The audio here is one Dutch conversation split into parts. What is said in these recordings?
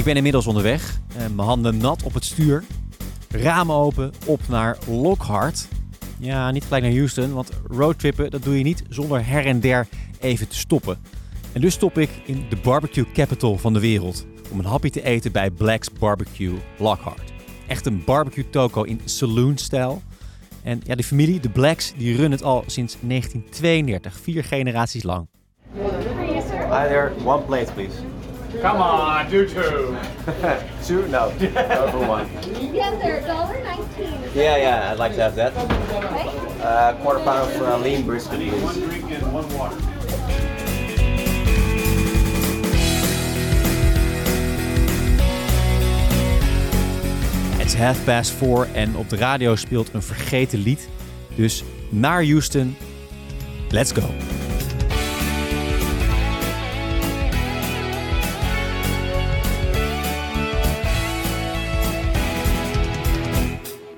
Ik ben inmiddels onderweg, mijn handen nat op het stuur, ramen open, op naar Lockhart. Ja, niet gelijk naar Houston, want roadtrippen, dat doe je niet zonder her en der even te stoppen. En dus stop ik in de barbecue capital van de wereld om een hapje te eten bij Black's Barbecue Lockhart. Echt een barbecue toko in saloon-stijl. En ja, de familie, de Blacks, die runnen het al sinds 1932, 4 generaties lang. Hi there, one plate please. Come on, do two. Two? No. Over one. Yes, sir. $1.19. Yeah. I'd like to have that. Quarter pound of lean brisket, please. One drink and one water. It's 4:30 en op de radio speelt een vergeten lied. Dus naar Houston. Let's go.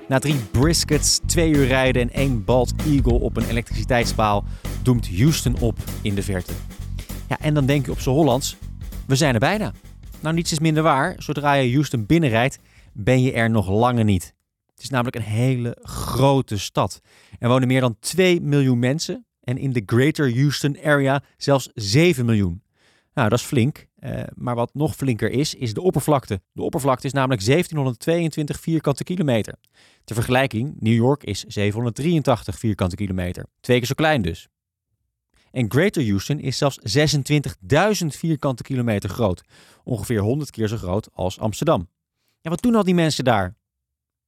Na 3 briskets, 2 uur rijden en 1 bald eagle op een elektriciteitspaal doemt Houston op in de verte. Ja, en dan denk je op z'n Hollands, we zijn er bijna. Nou, niets is minder waar. Zodra je Houston binnenrijdt, ben je er nog lange niet. Het is namelijk een hele grote stad. Er wonen meer dan 2 miljoen mensen en in de Greater Houston Area zelfs 7 miljoen. Nou, dat is flink. Maar wat nog flinker is, is de oppervlakte. De oppervlakte is namelijk 1722 vierkante kilometer. Ter vergelijking, New York is 783 vierkante kilometer. 2 keer zo klein dus. En Greater Houston is zelfs 26.000 vierkante kilometer groot. Ongeveer 100 keer zo groot als Amsterdam. Ja, wat doen al die mensen daar?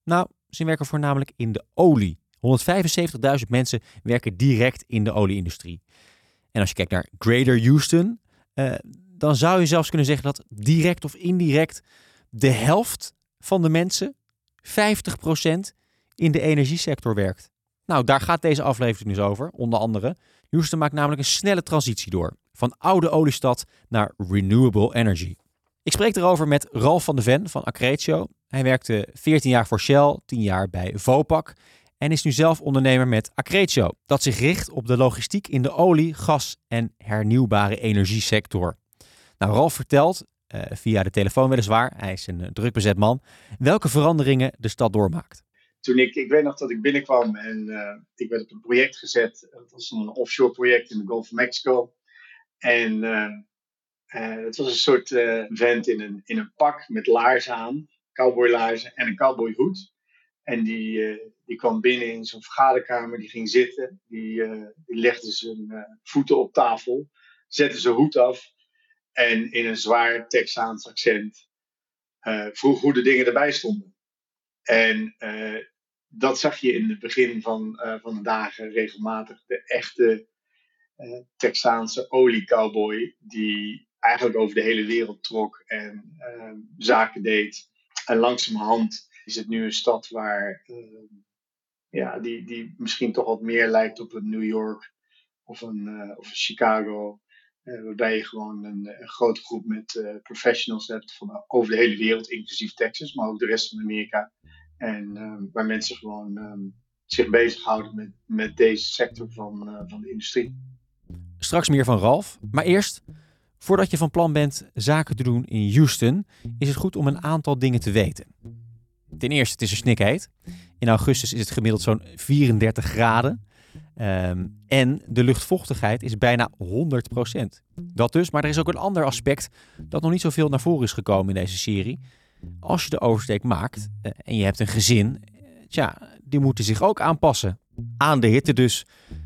Nou, ze werken voornamelijk in de olie. 175.000 mensen werken direct in de olieindustrie. En als je kijkt naar Greater Houston... Dan zou je zelfs kunnen zeggen dat direct of indirect de helft van de mensen, 50%, in de energiesector werkt. Nou, daar gaat deze aflevering dus over, onder andere. Houston maakt namelijk een snelle transitie door, van oude oliestad naar renewable energy. Ik spreek erover met Ralf van der Ven van Accretio. Hij werkte 14 jaar voor Shell, 10 jaar bij Vopak en is nu zelf ondernemer met Accretio, dat zich richt op de logistiek in de olie, gas en hernieuwbare energiesector. Nou, Ralf vertelt, via de telefoon weliswaar, hij is een drukbezet man, welke veranderingen de stad doormaakt. Toen ik weet nog dat ik binnenkwam en ik werd op een project gezet. Dat was een offshore project in de Golf van Mexico. En het was een soort vent in een pak met laarzen aan, cowboylaarzen en een cowboyhoed. En die kwam binnen in zo'n vergaderkamer, die ging zitten, die legde zijn voeten op tafel, zette zijn hoed af. En in een zwaar Texaans accent vroeg hoe de dingen erbij stonden. En dat zag je in het begin van de dagen regelmatig. De echte Texaanse oliecowboy die eigenlijk over de hele wereld trok en zaken deed. En langzamerhand is het nu een stad waar die misschien toch wat meer lijkt op een New York of een Chicago... Waarbij je gewoon een grote groep met professionals hebt van over de hele wereld, inclusief Texas, maar ook de rest van Amerika. En waar mensen gewoon zich bezighouden met deze sector van de industrie. Straks meer van Ralf. Maar eerst, voordat je van plan bent zaken te doen in Houston, is het goed om een aantal dingen te weten. Ten eerste, het is er snikheet. In augustus is het gemiddeld zo'n 34 graden. En de luchtvochtigheid is bijna 100%. Dat dus, maar er is ook een ander aspect dat nog niet zoveel naar voren is gekomen in deze serie. Als je de oversteek maakt en je hebt een gezin, die moeten zich ook aanpassen. Aan de hitte dus,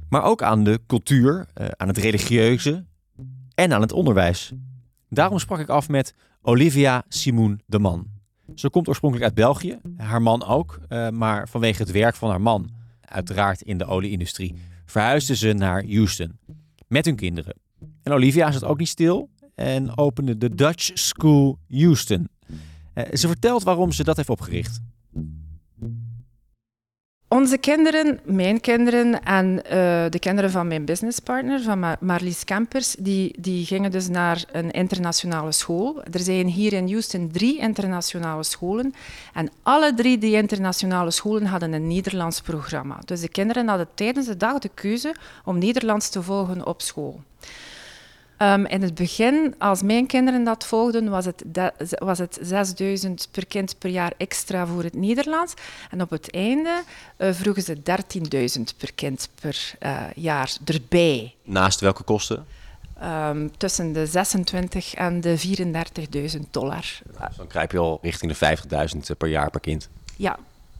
maar ook aan de cultuur, aan het religieuze en aan het onderwijs. Daarom sprak ik af met Olivia Simon de Man. Ze komt oorspronkelijk uit België, haar man ook, maar vanwege het werk van haar man... uiteraard in de olieindustrie, verhuisden ze naar Houston met hun kinderen. En Olivia zat ook niet stil en opende de Dutch School Houston. Ze vertelt waarom ze dat heeft opgericht. Onze kinderen, mijn kinderen en de kinderen van mijn businesspartner, van Marlies Kempers, die gingen dus naar een internationale school. Er zijn hier in Houston 3 internationale scholen en alle 3 die internationale scholen hadden een Nederlands programma. Dus de kinderen hadden tijdens de dag de keuze om Nederlands te volgen op school. In het begin, als mijn kinderen dat volgden, was het 6000 per kind per jaar extra voor het Nederlands. En op het einde vroegen ze 13.000 per kind per jaar erbij. Naast welke kosten? Tussen de $26,000 en $34,000. Dus dan kruip je al richting de $50,000 per jaar per kind.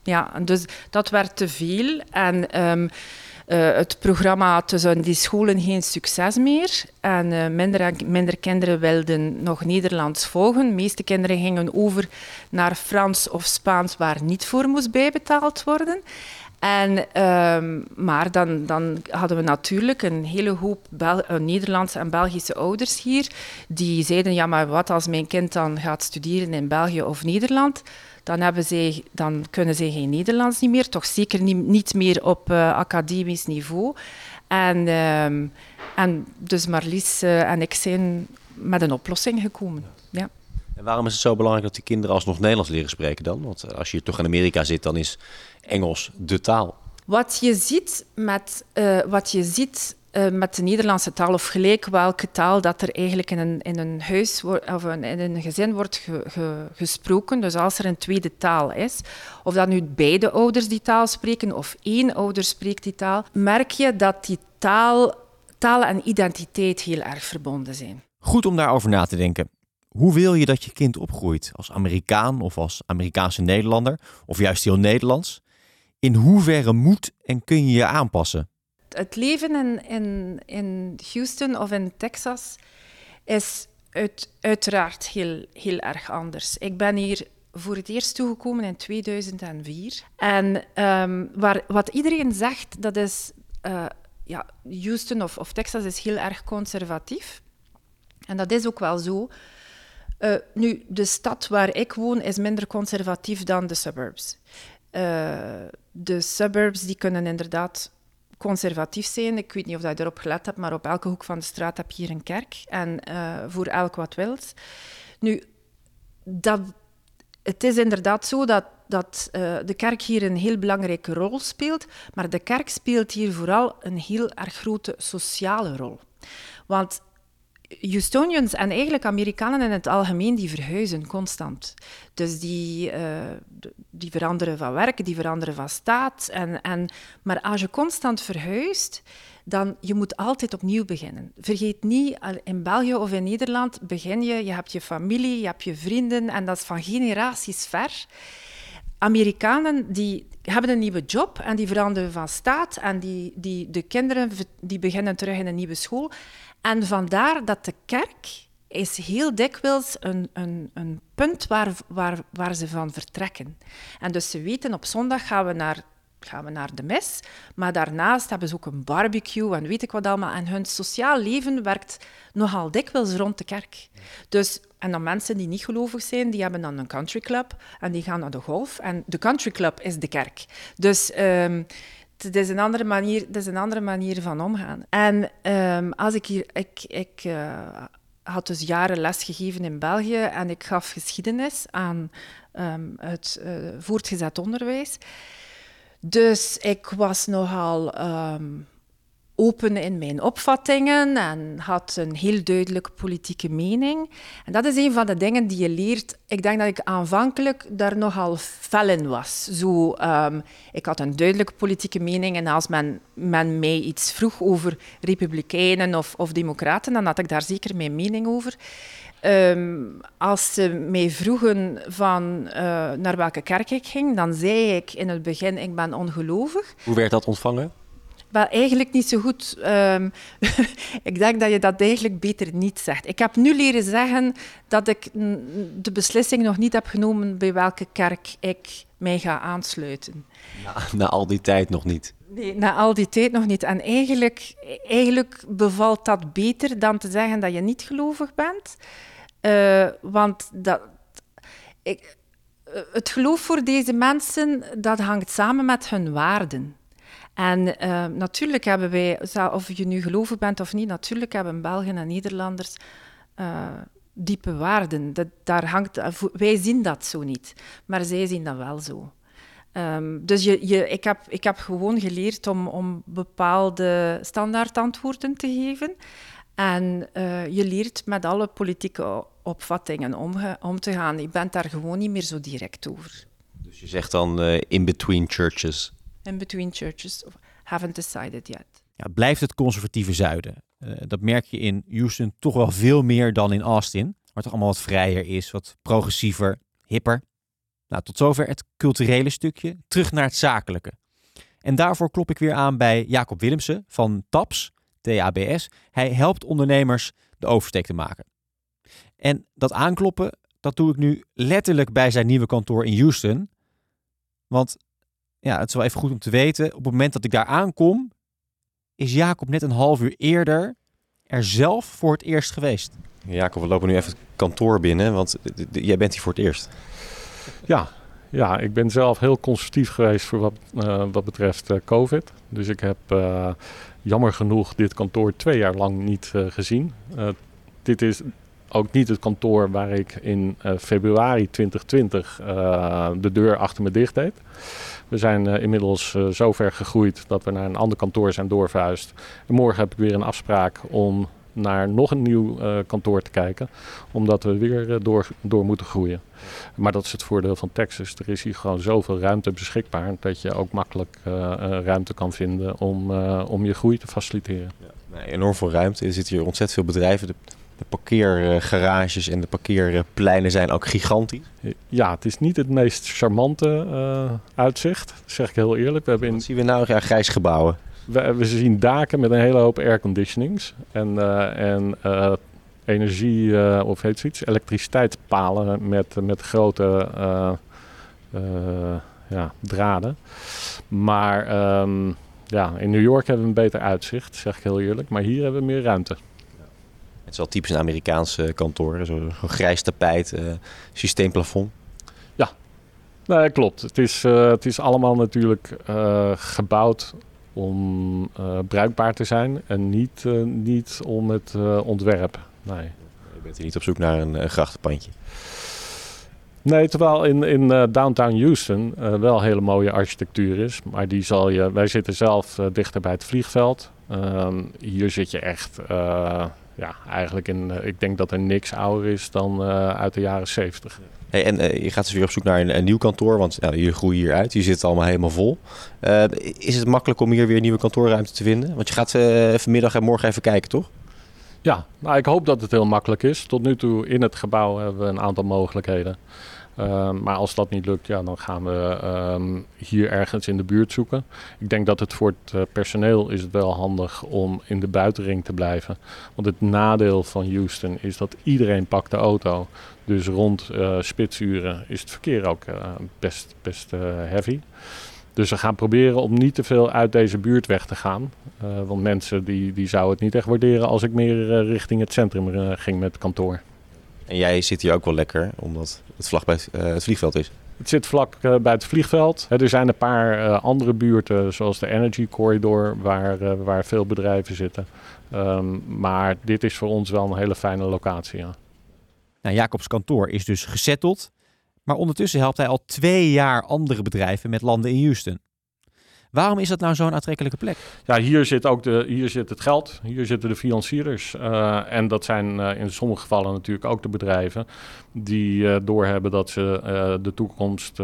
Ja, dus dat werd te veel. En het programma tussen die scholen geen succes meer. En minder en minder kinderen wilden nog Nederlands volgen. De meeste kinderen gingen over naar Frans of Spaans, waar niet voor moest bijbetaald worden. Maar dan hadden we natuurlijk een hele hoop Nederlandse en Belgische ouders hier die zeiden, ja, maar wat als mijn kind dan gaat studeren in België of Nederland? Dan kunnen ze geen Nederlands niet meer, toch zeker niet meer op academisch niveau. En dus Marlies en ik zijn met een oplossing gekomen. Ja. En waarom is het zo belangrijk dat die kinderen alsnog Nederlands leren spreken dan? Want als je toch in Amerika zit, dan is Engels de taal. Wat je ziet met de Nederlandse taal, of gelijk welke taal dat er eigenlijk in een huis of in een gezin wordt gesproken, dus als er een tweede taal is, of dat nu beide ouders die taal spreken of één ouder spreekt die taal, merk je dat die taal en identiteit heel erg verbonden zijn. Goed om daarover na te denken. Hoe wil je dat je kind opgroeit? Als Amerikaan of als Amerikaanse Nederlander? Of juist heel Nederlands? In hoeverre moet en kun je je aanpassen? Het leven in Houston of in Texas is uiteraard heel, heel erg anders. Ik ben hier voor het eerst toegekomen in 2004. En wat iedereen zegt, dat is... Houston of Texas is heel erg conservatief. En dat is ook wel zo... Nu, de stad waar ik woon is minder conservatief dan de suburbs. De suburbs die kunnen inderdaad conservatief zijn. Ik weet niet of je erop gelet hebt, maar op elke hoek van de straat heb je hier een kerk. En voor elk wat wilt. Nu, het is inderdaad zo dat de kerk hier een heel belangrijke rol speelt. Maar de kerk speelt hier vooral een heel erg grote sociale rol. Want... Houstonians en eigenlijk Amerikanen in het algemeen, die verhuizen constant. Dus die veranderen van werk, die veranderen van staat. Maar als je constant verhuist, dan je moet altijd opnieuw beginnen. Vergeet niet, in België of in Nederland begin je. Je hebt je familie, je hebt je vrienden en dat is van generaties ver. Amerikanen die hebben een nieuwe job en die veranderen van staat en de kinderen die beginnen terug in een nieuwe school. En vandaar dat de kerk is heel dikwijls een punt waar ze van vertrekken. En dus ze weten, op zondag gaan we naar de mis, maar daarnaast hebben ze ook een barbecue en weet ik wat allemaal. En hun sociaal leven werkt nogal dikwijls rond de kerk. Dus, en dan mensen die niet gelovig zijn, die hebben dan een countryclub en die gaan naar de golf. En de countryclub is de kerk. Dus... Het is een andere manier van omgaan. En als ik hier... Ik had dus jaren lesgegeven in België en ik gaf geschiedenis aan het voortgezet onderwijs. Dus ik was nogal open in mijn opvattingen en had een heel duidelijke politieke mening. En dat is een van de dingen die je leert. Ik denk dat ik aanvankelijk daar nogal fel in was. Zo, ik had een duidelijke politieke mening en als men mij iets vroeg over republikeinen of democraten, dan had ik daar zeker mijn mening over. Als ze mij vroegen van naar welke kerk ik ging, dan zei ik in het begin, ik ben ongelovig. Hoe werd dat ontvangen? Wel, eigenlijk niet zo goed. Ik denk dat je dat eigenlijk beter niet zegt. Ik heb nu leren zeggen dat ik de beslissing nog niet heb genomen bij welke kerk ik mij ga aansluiten. Na al die tijd nog niet. Nee, na al die tijd nog niet. En eigenlijk bevalt dat beter dan te zeggen dat je niet gelovig bent. Het geloof voor deze mensen, dat hangt samen met hun waarden. En natuurlijk hebben wij, of je nu gelovig bent of niet, natuurlijk hebben Belgen en Nederlanders diepe waarden. Wij zien dat zo niet, maar zij zien dat wel zo. Dus ik heb gewoon geleerd om bepaalde standaardantwoorden te geven. En je leert met alle politieke opvattingen om te gaan. Je bent daar gewoon niet meer zo direct over. Dus je zegt dan in between churches? In between churches. Haven't decided yet. Ja, blijft het conservatieve zuiden. Dat merk je in Houston toch wel veel meer dan in Austin. Waar toch allemaal wat vrijer is, wat progressiever, hipper. Nou, tot zover het culturele stukje. Terug naar het zakelijke. En daarvoor klop ik weer aan bij Jacob Willemsen van TABS, TABS. Hij helpt ondernemers de oversteek te maken. En dat aankloppen, dat doe ik nu letterlijk bij zijn nieuwe kantoor in Houston. Want ja, het is wel even goed om te weten, op het moment dat ik daar aankom, is Jacob net een half uur eerder er zelf voor het eerst geweest. Jacob, we lopen nu even het kantoor binnen, want jij bent hier voor het eerst. Ja, ik ben zelf heel conservatief geweest voor wat betreft COVID. Dus ik heb jammer genoeg dit kantoor 2 jaar lang niet gezien. Dit is ook niet het kantoor waar ik in februari 2020 de deur achter me dicht deed. We zijn inmiddels zover gegroeid dat we naar een ander kantoor zijn doorverhuisd. En morgen heb ik weer een afspraak om naar nog een nieuw kantoor te kijken, omdat we weer door moeten groeien. Maar dat is het voordeel van Texas. Er is hier gewoon zoveel ruimte beschikbaar dat je ook makkelijk ruimte kan vinden om je groei te faciliteren. Ja, nou, enorm veel ruimte. Er zitten hier ontzettend veel bedrijven. De parkeergarages en de parkeerpleinen zijn ook gigantisch. Ja, het is niet het meest charmante uitzicht, dat zeg ik heel eerlijk. Wat zien we nou? Ja, grijs gebouwen. We zien daken met een hele hoop airconditionings en energie, of heet zoiets, elektriciteitspalen met grote draden. Maar in New York hebben we een beter uitzicht, zeg ik heel eerlijk. Maar hier hebben we meer ruimte. Het is wel typisch een Amerikaanse kantoor, zo'n grijs tapijt, systeemplafond. Ja, nee, klopt. Het is allemaal natuurlijk gebouwd om bruikbaar te zijn en niet om het ontwerp. Nee. Je bent hier niet op zoek naar een grachtenpandje. Nee, terwijl in downtown Houston wel hele mooie architectuur is. Maar wij zitten zelf dichter bij het vliegveld. Hier zit je echt... eigenlijk, ik denk dat er niks ouder is dan uit de jaren 70. Hey, en je gaat dus weer op zoek naar een nieuw kantoor, want je groeit hier uit. Je zit allemaal helemaal vol. Is het makkelijk om hier weer nieuwe kantoorruimte te vinden? Want je gaat vanmiddag en morgen even kijken, toch? Ja, nou, ik hoop dat het heel makkelijk is. Tot nu toe in het gebouw hebben we een aantal mogelijkheden. Maar als dat niet lukt, dan gaan we hier ergens in de buurt zoeken. Ik denk dat het voor het personeel is het wel handig om in de buitenring te blijven. Want het nadeel van Houston is dat iedereen pakt de auto. Dus rond spitsuren is het verkeer ook best heavy. Dus we gaan proberen om niet te veel uit deze buurt weg te gaan. Want mensen die zouden het niet echt waarderen als ik meer richting het centrum ging met het kantoor. En jij zit hier ook wel lekker, omdat het vlak bij het vliegveld is. Het zit vlak bij het vliegveld. Er zijn een paar andere buurten, zoals de Energy Corridor, waar veel bedrijven zitten. Maar dit is voor ons wel een hele fijne locatie. Ja. Nou, Jacobs kantoor is dus gesetteld. Maar ondertussen helpt hij al 2 jaar andere bedrijven met landen in Houston. Waarom is dat nou zo'n aantrekkelijke plek? Ja, hier zit het geld, hier zitten de financiers. En dat zijn in sommige gevallen natuurlijk ook de bedrijven die doorhebben dat ze de toekomst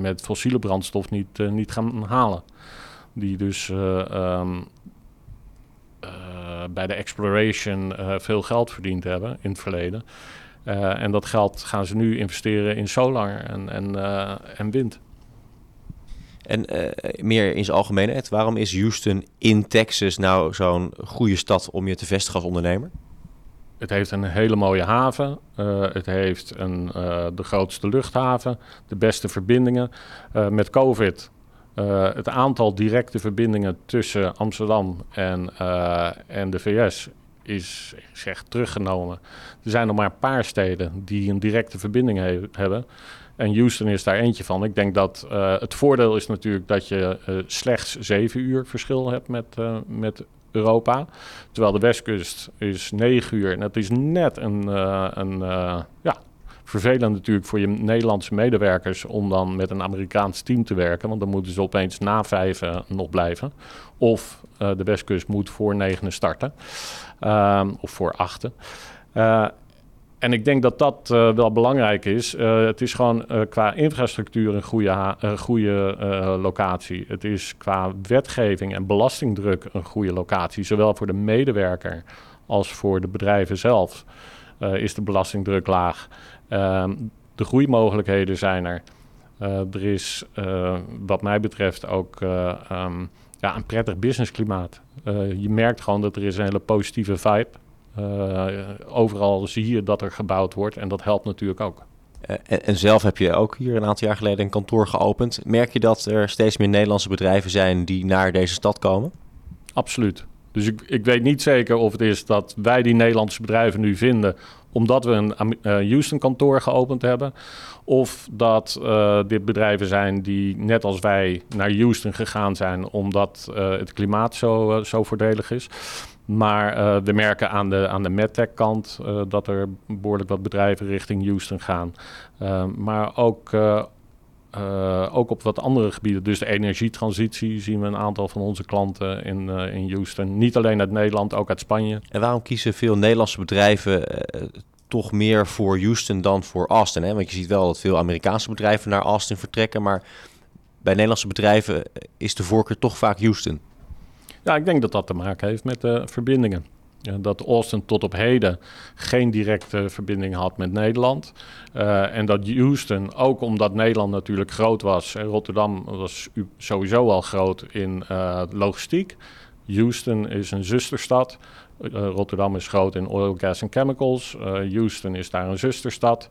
met fossiele brandstof niet gaan halen. Die dus bij de exploration veel geld verdiend hebben in het verleden. En dat geld gaan ze nu investeren in solar en wind. En meer in zijn algemeenheid, waarom is Houston in Texas nou zo'n goede stad om je te vestigen als ondernemer? Het heeft een hele mooie haven. Het heeft de grootste luchthaven, de beste verbindingen. Met COVID, het aantal directe verbindingen tussen Amsterdam en de VS is echt teruggenomen. Er zijn nog maar een paar steden die een directe verbinding hebben. En Houston is daar eentje van. Ik denk dat het voordeel is natuurlijk dat je slechts 7 uur verschil hebt met Europa. Terwijl de westkust is 9 uur. En dat is net Vervelend natuurlijk voor je Nederlandse medewerkers om dan met een Amerikaans team te werken. Want dan moeten ze opeens na 5 nog blijven. Of de Westkust moet voor 9 starten. Of voor 8. En ik denk dat dat wel belangrijk is. Het is gewoon qua infrastructuur een goede locatie. Het is qua wetgeving en belastingdruk een goede locatie. Zowel voor de medewerker als voor de bedrijven zelf is de belastingdruk laag. De groeimogelijkheden zijn er. Er is wat mij betreft ook een prettig businessklimaat. Je merkt gewoon dat er is een hele positieve vibe is. Overal zie je dat er gebouwd wordt en dat helpt natuurlijk ook. En zelf heb je ook hier een aantal jaar geleden een kantoor geopend. Merk je dat er steeds meer Nederlandse bedrijven zijn die naar deze stad komen? Absoluut. Dus ik weet niet zeker of het is dat wij die Nederlandse bedrijven nu vinden omdat we een Houston kantoor geopend hebben. Of dat dit bedrijven zijn die net als wij naar Houston gegaan zijn omdat het klimaat zo voordelig is. Maar we merken aan de medtech kant dat er behoorlijk wat bedrijven richting Houston gaan. Maar ook op wat andere gebieden. Dus de energietransitie zien we een aantal van onze klanten in Houston. Niet alleen uit Nederland, ook uit Spanje. En waarom kiezen veel Nederlandse bedrijven toch meer voor Houston dan voor Austin? Hè? Want je ziet wel dat veel Amerikaanse bedrijven naar Austin vertrekken. Maar bij Nederlandse bedrijven is de voorkeur toch vaak Houston. Ja, ik denk dat dat te maken heeft met de verbindingen. Dat Austin tot op heden geen directe verbinding had met Nederland. En dat Houston, ook omdat Nederland natuurlijk groot was. Rotterdam was sowieso al groot in logistiek. Houston is een zusterstad. Rotterdam is groot in oil, gas en chemicals. Houston is daar een zusterstad.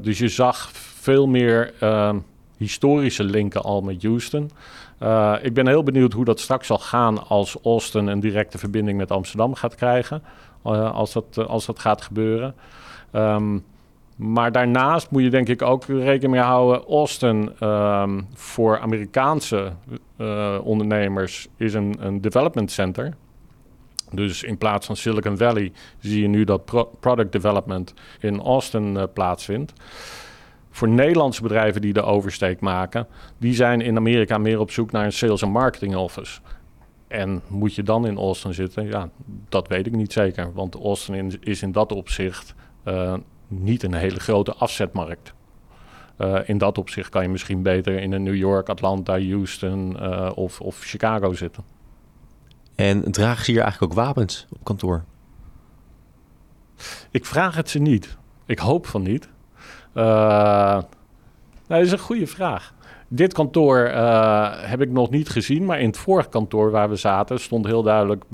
Dus je zag veel meer historische linken al met Houston. Ik ben heel benieuwd hoe dat straks zal gaan als Austin een directe verbinding met Amsterdam gaat krijgen. Als dat gaat gebeuren. Maar daarnaast moet je denk ik ook rekening mee houden. Austin voor Amerikaanse ondernemers is een development center. Dus in plaats van Silicon Valley zie je nu dat product development in Austin plaatsvindt. Voor Nederlandse bedrijven die de oversteek maken, die zijn in Amerika meer op zoek naar een sales en marketing office. En moet je dan in Austin zitten? Ja, dat weet ik niet zeker. Want Austin is in dat opzicht niet een hele grote afzetmarkt. In dat opzicht kan je misschien beter in een New York, Atlanta, Houston of Chicago zitten. En dragen ze hier eigenlijk ook wapens op kantoor? Ik vraag het ze niet. Ik hoop van niet. Dat is een goede vraag. Dit kantoor heb ik nog niet gezien, maar in het vorige kantoor waar we zaten stond heel duidelijk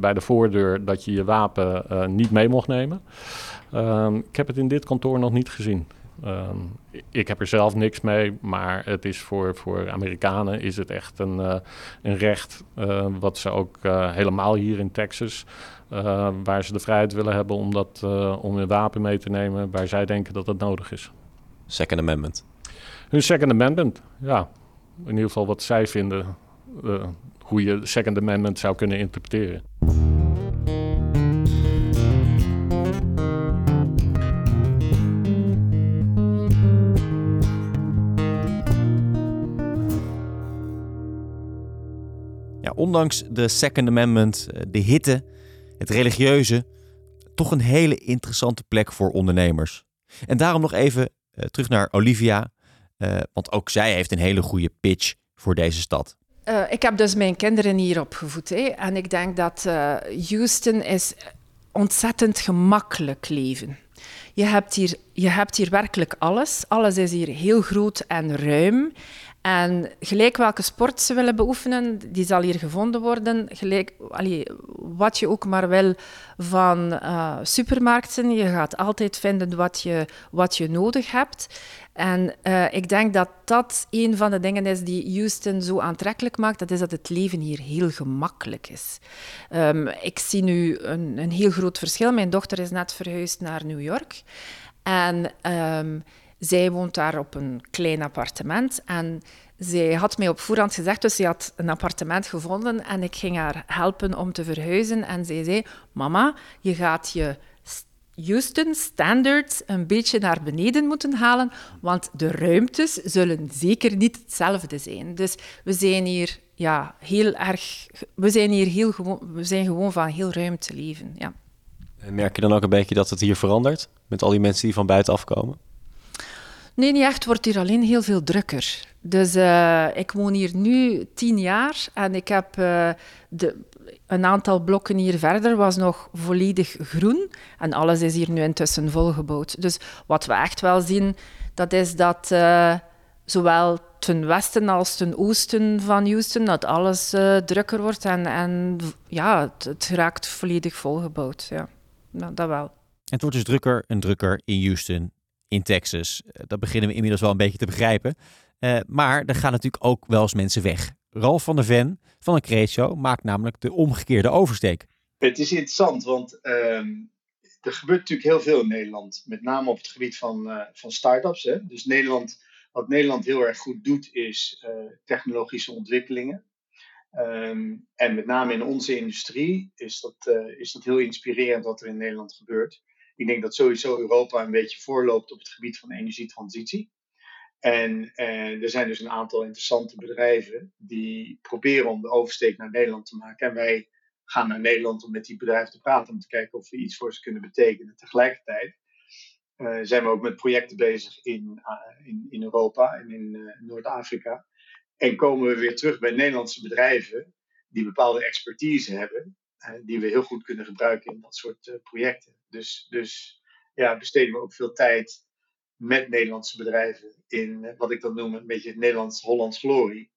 bij de voordeur dat je je wapen niet mee mocht nemen. Ik heb het in dit kantoor nog niet gezien. Ik heb er zelf niks mee, maar het is voor Amerikanen is het echt een recht wat ze ook helemaal hier in Texas, waar ze de vrijheid willen hebben om hun wapen mee te nemen waar zij denken dat dat nodig is. Second Amendment. Hun Second Amendment, ja. In ieder geval wat zij vinden hoe je Second Amendment zou kunnen interpreteren. Ondanks de Second Amendment, de hitte, het religieuze, toch een hele interessante plek voor ondernemers. En daarom nog even terug naar Olivia, want ook zij heeft een hele goede pitch voor deze stad. Ik heb dus mijn kinderen hier opgevoed. Hè? En ik denk dat Houston is ontzettend gemakkelijk leven. Je hebt hier werkelijk alles. Alles is hier heel groot en ruim. En gelijk welke sport ze willen beoefenen, die zal hier gevonden worden. Gelijk, wat je ook maar wil van supermarkten, je gaat altijd vinden wat je nodig hebt. En ik denk dat dat een van de dingen is die Houston zo aantrekkelijk maakt. Dat is dat het leven hier heel gemakkelijk is. Ik zie nu een heel groot verschil. Mijn dochter is net verhuisd naar New York. En zij woont daar op een klein appartement en zij had mij op voorhand gezegd, dus ze had een appartement gevonden en ik ging haar helpen om te verhuizen en zij zei, mama, je gaat je Houston standards een beetje naar beneden moeten halen, want de ruimtes zullen zeker niet hetzelfde zijn. Dus we zijn hier gewoon van heel ruim te leven. Ja. En merk je dan ook een beetje dat het hier verandert met al die mensen die van buitenaf komen? Nee, niet echt. Het wordt hier alleen heel veel drukker. Dus ik woon hier nu 10 jaar en ik heb een aantal blokken hier verder was nog volledig groen en alles is hier nu intussen volgebouwd. Dus wat we echt wel zien, dat is dat zowel ten westen als ten oosten van Houston, dat alles drukker wordt en het raakt volledig volgebouwd. Ja, dat wel. Het wordt dus drukker en drukker in Houston, in Texas. Dat beginnen we inmiddels wel een beetje te begrijpen. Maar er gaan natuurlijk ook wel eens mensen weg. Ralf van der Ven van Accretio maakt namelijk de omgekeerde oversteek. Het is interessant, want er gebeurt natuurlijk heel veel in Nederland. Met name op het gebied van start-ups. Hè? Dus wat Nederland heel erg goed doet, is technologische ontwikkelingen. En met name in onze industrie is dat heel inspirerend wat er in Nederland gebeurt. Ik denk dat sowieso Europa een beetje voorloopt op het gebied van energietransitie. En er zijn dus een aantal interessante bedrijven die proberen om de oversteek naar Nederland te maken. En wij gaan naar Nederland om met die bedrijven te praten, om te kijken of we iets voor ze kunnen betekenen. Tegelijkertijd zijn we ook met projecten bezig in Europa en in Noord-Afrika. En komen we weer terug bij Nederlandse bedrijven die bepaalde expertise hebben, die we heel goed kunnen gebruiken in dat soort projecten. Dus besteden we ook veel tijd met Nederlandse bedrijven in wat ik dan noem een beetje het Nederlands-Hollands glorie.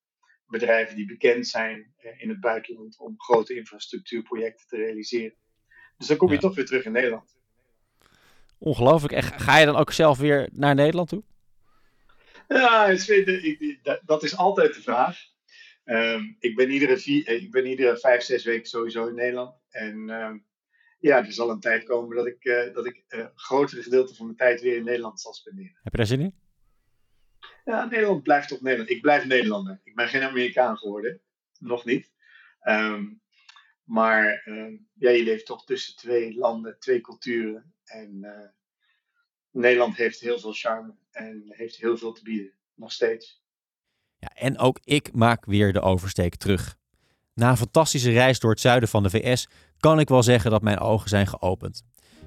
Bedrijven die bekend zijn in het buitenland om grote infrastructuurprojecten te realiseren. Dus dan kom je toch weer terug in Nederland. Ongelooflijk. En ga je dan ook zelf weer naar Nederland toe? Ja, dat is altijd de vraag. Ik ben iedere 5-6 weken sowieso in Nederland. En er zal een tijd komen dat ik grotere gedeelte van mijn tijd weer in Nederland zal spenderen. Heb je daar zin in? Ja, Nederland blijft toch Nederland. Ik blijf Nederlander. Ik ben geen Amerikaan geworden. Nog niet. Maar je leeft toch tussen 2 landen, 2 culturen. En Nederland heeft heel veel charme en heeft heel veel te bieden. Nog steeds. Ja, en ook ik maak weer de oversteek terug. Na een fantastische reis door het zuiden van de VS kan ik wel zeggen dat mijn ogen zijn geopend.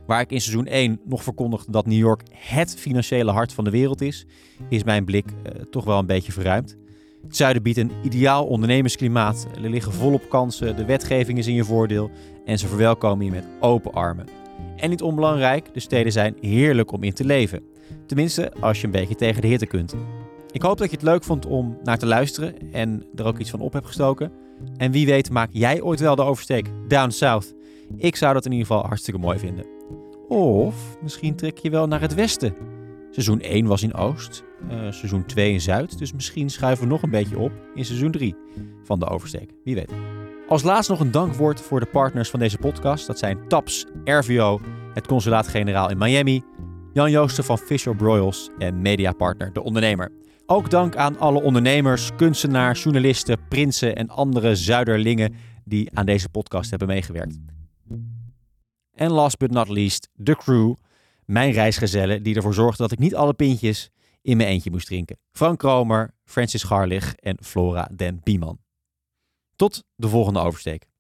Waar ik in seizoen 1 nog verkondigde dat New York het financiële hart van de wereld is, is mijn blik toch wel een beetje verruimd. Het zuiden biedt een ideaal ondernemersklimaat. Er liggen volop kansen, de wetgeving is in je voordeel en ze verwelkomen je met open armen. En niet onbelangrijk, de steden zijn heerlijk om in te leven. Tenminste, als je een beetje tegen de hitte kunt. Ik hoop dat je het leuk vond om naar te luisteren en er ook iets van op hebt gestoken. En wie weet maak jij ooit wel de oversteek down south. Ik zou dat in ieder geval hartstikke mooi vinden. Of misschien trek je wel naar het westen. Seizoen 1 was in Oost, seizoen 2 in Zuid. Dus misschien schuiven we nog een beetje op in seizoen 3 van de oversteek. Wie weet. Als laatst nog een dankwoord voor de partners van deze podcast. Dat zijn TABS, RVO, het Consulaat-Generaal in Miami, Jan Joosten van Fisher-Broyles en mediapartner De Ondernemer. Ook dank aan alle ondernemers, kunstenaars, journalisten, prinsen en andere zuiderlingen die aan deze podcast hebben meegewerkt. En last but not least, de crew, mijn reisgezellen die ervoor zorgden dat ik niet alle pintjes in mijn eentje moest drinken. Frank Kromer, Francis Garlich en Flora den Biemann. Tot de volgende oversteek.